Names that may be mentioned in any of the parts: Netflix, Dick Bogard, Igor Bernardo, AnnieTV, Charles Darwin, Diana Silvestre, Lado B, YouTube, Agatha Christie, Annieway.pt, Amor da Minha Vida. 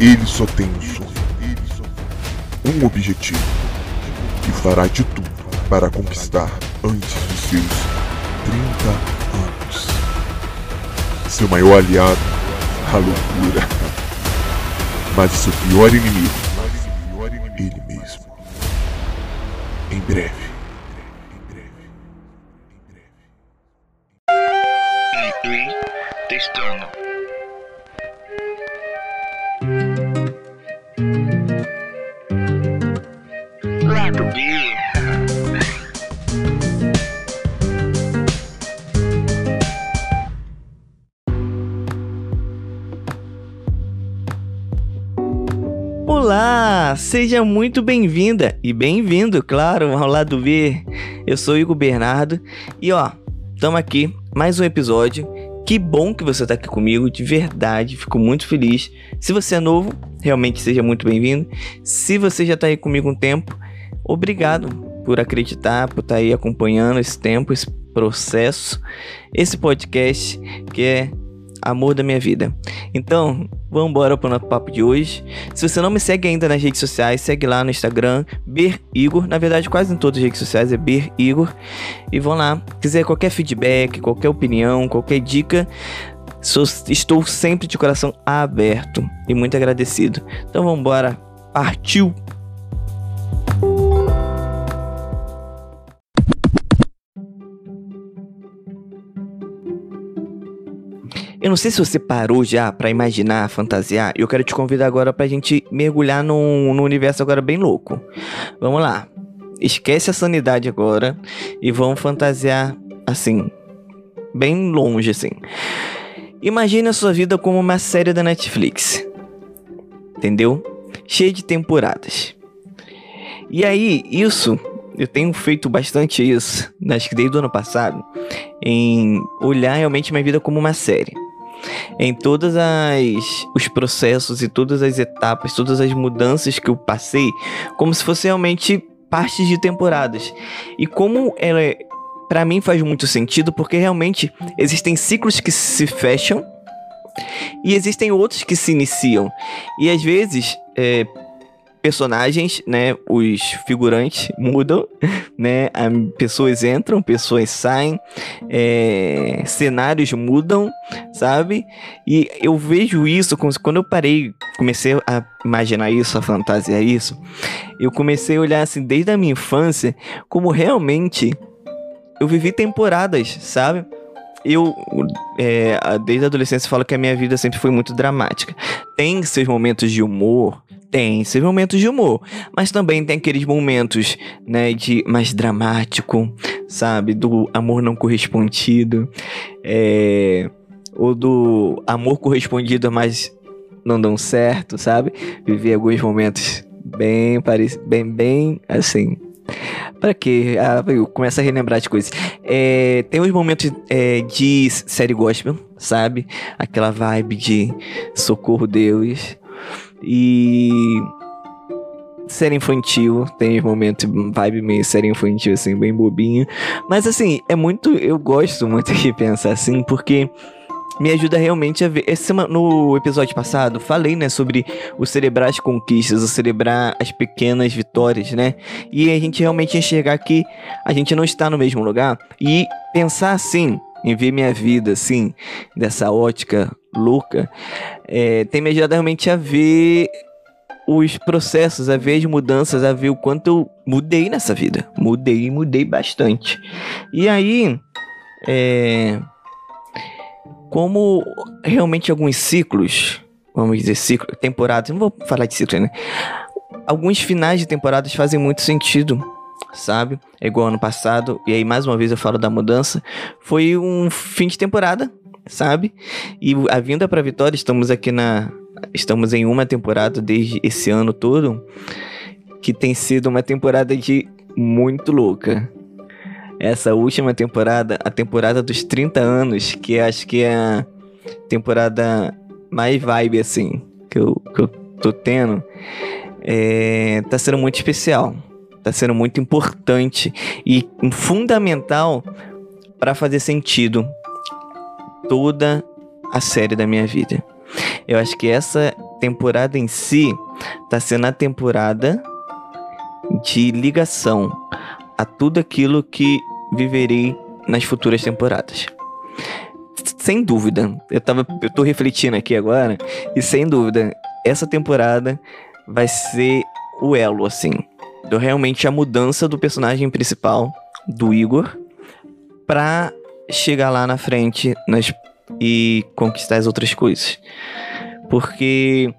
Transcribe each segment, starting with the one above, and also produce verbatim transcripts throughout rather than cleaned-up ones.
Ele só tem um sonho, um objetivo, e fará de tudo para conquistar antes dos seus trinta anos. Seu maior aliado, a loucura, mas seu pior inimigo, ele mesmo. Em breve. Testando. Lado B. Olá, seja muito bem-vinda e bem-vindo, claro, ao Lado B. Eu sou Igor Bernardo e ó, estamos aqui, mais um episódio. Que bom que você está aqui comigo, de verdade, fico muito feliz. Se você é novo, realmente seja muito bem-vindo. Se você já está aí comigo um tempo, obrigado por acreditar, por estar aí acompanhando esse tempo, esse processo, esse podcast que é Amor da Minha Vida. Então, vamos embora para o nosso papo de hoje. Se você não me segue ainda nas redes sociais, segue lá no Instagram, BerIgor. Na verdade, quase em todas as redes sociais é BerIgor. E vão lá. Se quiser qualquer feedback, qualquer opinião, qualquer dica, sou, estou sempre de coração aberto e muito agradecido. Então, vamos embora. Partiu! Eu não sei se você parou já pra imaginar, fantasiar. Eu quero te convidar agora pra gente mergulhar num, num universo agora bem louco. Vamos lá. Esquece a sanidade agora e vamos fantasiar assim, bem longe assim. Imagine a sua vida como uma série da Netflix. Entendeu? Cheia de temporadas. E aí, isso... Eu tenho feito bastante isso, acho que desde o ano passado, em olhar realmente minha vida como uma série. Em todos os processos e todas as etapas, todas as mudanças que eu passei, como se fosse realmente partes de temporadas. E como ela, pra mim, faz muito sentido, porque realmente existem ciclos que se fecham e existem outros que se iniciam. E às vezes... É, personagens, né, os figurantes mudam, né, pessoas entram, pessoas saem, é, cenários mudam, sabe? E eu vejo isso, quando eu parei, comecei a imaginar isso, a fantasiar isso, eu comecei a olhar assim, desde a minha infância, como realmente eu vivi temporadas, sabe? Eu, é, desde a adolescência, falo que a minha vida sempre foi muito dramática. Tem seus momentos de humor, tem seus momentos de humor, mas também tem aqueles momentos, né, de mais dramático, sabe? Do amor não correspondido, é, ou do amor correspondido, mas não dão certo, sabe? Vivi alguns momentos bem, parecidos, bem, bem assim... Pra quê? Ah, eu começo a relembrar de coisas. É, tem uns momentos é, de série gospel, sabe? Aquela vibe de socorro Deus. E... série infantil. Tem uns momentos, vibe meio série infantil, assim, bem bobinha. Mas assim, é muito... Eu gosto muito de pensar assim, porque... me ajuda realmente a ver. Essa semana, no episódio passado, falei, né, sobre o celebrar as conquistas, o celebrar as pequenas vitórias, né? E a gente realmente enxergar que a gente não está no mesmo lugar. E pensar assim, em ver minha vida assim, dessa ótica louca, é, tem me ajudado realmente a ver os processos, a ver as mudanças, a ver o quanto eu mudei nessa vida. Mudei, mudei bastante. E aí... É... como realmente alguns ciclos, vamos dizer ciclo, temporadas, não vou falar de ciclo, né? Alguns finais de temporadas fazem muito sentido, sabe? É igual ano passado, e aí mais uma vez eu falo da mudança, foi um fim de temporada, sabe? E a vinda pra vitória, estamos aqui na... estamos em uma temporada desde esse ano todo, que tem sido uma temporada de muito louca. Essa última temporada, a temporada dos trinta anos, que acho que é a temporada mais vibe, assim, que eu, que eu tô tendo, é, tá sendo muito especial, tá sendo muito importante e fundamental para fazer sentido toda a série da minha vida. Eu acho que essa temporada em si está sendo a temporada de ligação a tudo aquilo que viverei nas futuras temporadas. Sem dúvida, eu, tava, eu tô refletindo aqui agora, e sem dúvida, essa temporada vai ser o elo, assim, do, realmente a mudança do personagem principal, do Igor, pra chegar lá na frente nas, e conquistar as outras coisas. Porque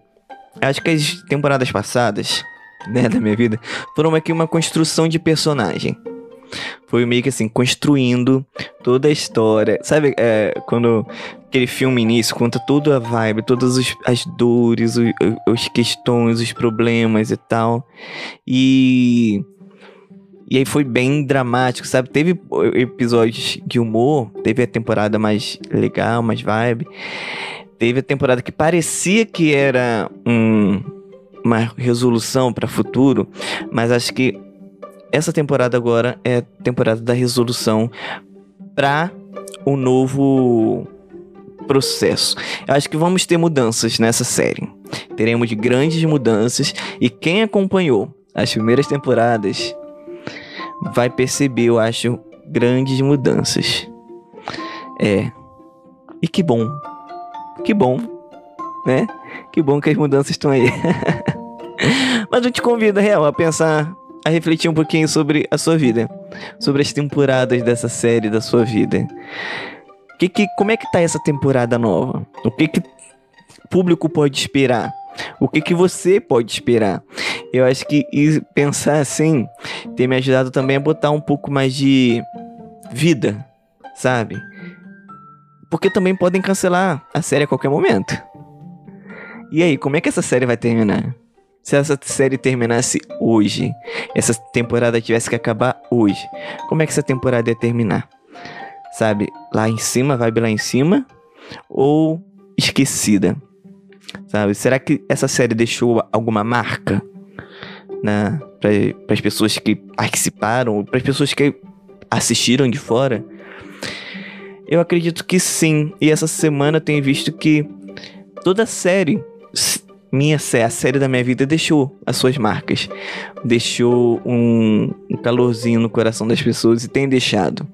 acho que as temporadas passadas, né, da minha vida, foram aqui uma construção de personagem. Foi meio que assim, construindo toda a história. Sabe, é, quando aquele filme início conta toda a vibe, todas os, as dores, os, as questões, os problemas e tal. E... E aí foi bem dramático, sabe? Teve episódios de humor, teve a temporada mais legal, mais vibe. Teve a temporada que parecia que era um, uma resolução para futuro, mas acho que essa temporada agora é a temporada da resolução para um novo processo. Eu acho que vamos ter mudanças nessa série. Teremos grandes mudanças. E quem acompanhou as primeiras temporadas vai perceber, eu acho, grandes mudanças. É. E que bom. Que bom. Né? Que bom que as mudanças estão aí. Mas eu te convido, real, a pensar, a refletir um pouquinho sobre a sua vida, sobre as temporadas dessa série da sua vida. Que, que, como é que tá essa temporada nova? O que que o público pode esperar? O que que você pode esperar? Eu acho que pensar assim tem me ajudado também a botar um pouco mais de vida, sabe? Porque também podem cancelar a série a qualquer momento. E aí, como é que essa série vai terminar? Se essa série terminasse hoje, essa temporada tivesse que acabar hoje, como é que essa temporada ia terminar? Sabe, lá em cima, vibe lá em cima, ou esquecida? Sabe, será que essa série deixou alguma marca, né, para as pessoas que participaram, para as pessoas que assistiram de fora? Eu acredito que sim. E essa semana eu tenho visto que toda série minha, a série da minha vida, deixou as suas marcas, deixou um calorzinho no coração das pessoas, e tem deixado.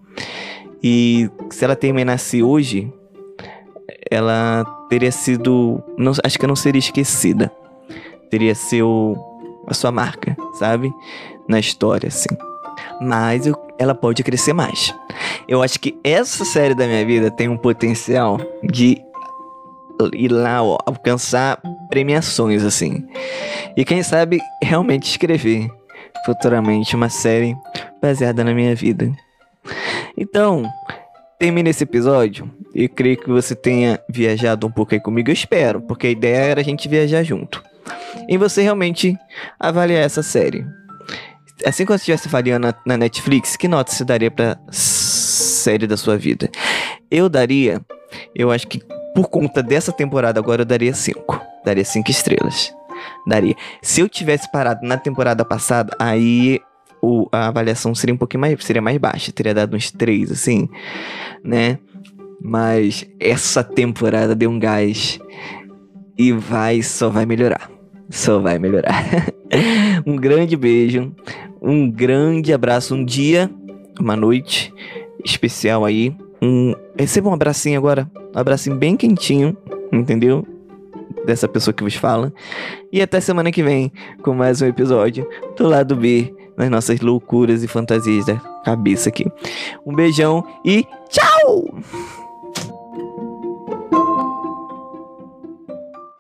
E se ela terminasse hoje, ela teria sido, não, acho que não seria esquecida, teria seu, a sua marca, sabe, na história, assim. Mas eu, ela pode crescer mais. Eu acho que essa série da minha vida tem um potencial de ir lá, ó, alcançar premiações, assim. E quem sabe realmente escrever futuramente uma série baseada na minha vida. Então, termina esse episódio. Eu creio que você tenha viajado um pouco aí comigo. Eu espero, porque a ideia era a gente viajar junto. E você realmente avaliar essa série. Assim como se estivesse avaliando na, na Netflix, que nota você daria pra série da sua vida? Eu daria, eu acho que por conta dessa temporada agora, eu daria cinco. Daria cinco estrelas. Daria. Se eu tivesse parado na temporada passada, aí o, a avaliação seria um pouquinho mais, seria mais baixa. Teria dado uns três, assim, né? Mas essa temporada deu um gás e vai, só vai melhorar. Só vai melhorar. Um grande beijo, um grande abraço, um dia, uma noite especial aí. Um, receba um abracinho agora, um abracinho bem quentinho, entendeu? Dessa pessoa que vos fala. E até semana que vem com mais um episódio do Lado B, nas nossas loucuras e fantasias da cabeça aqui. Um beijão e tchau!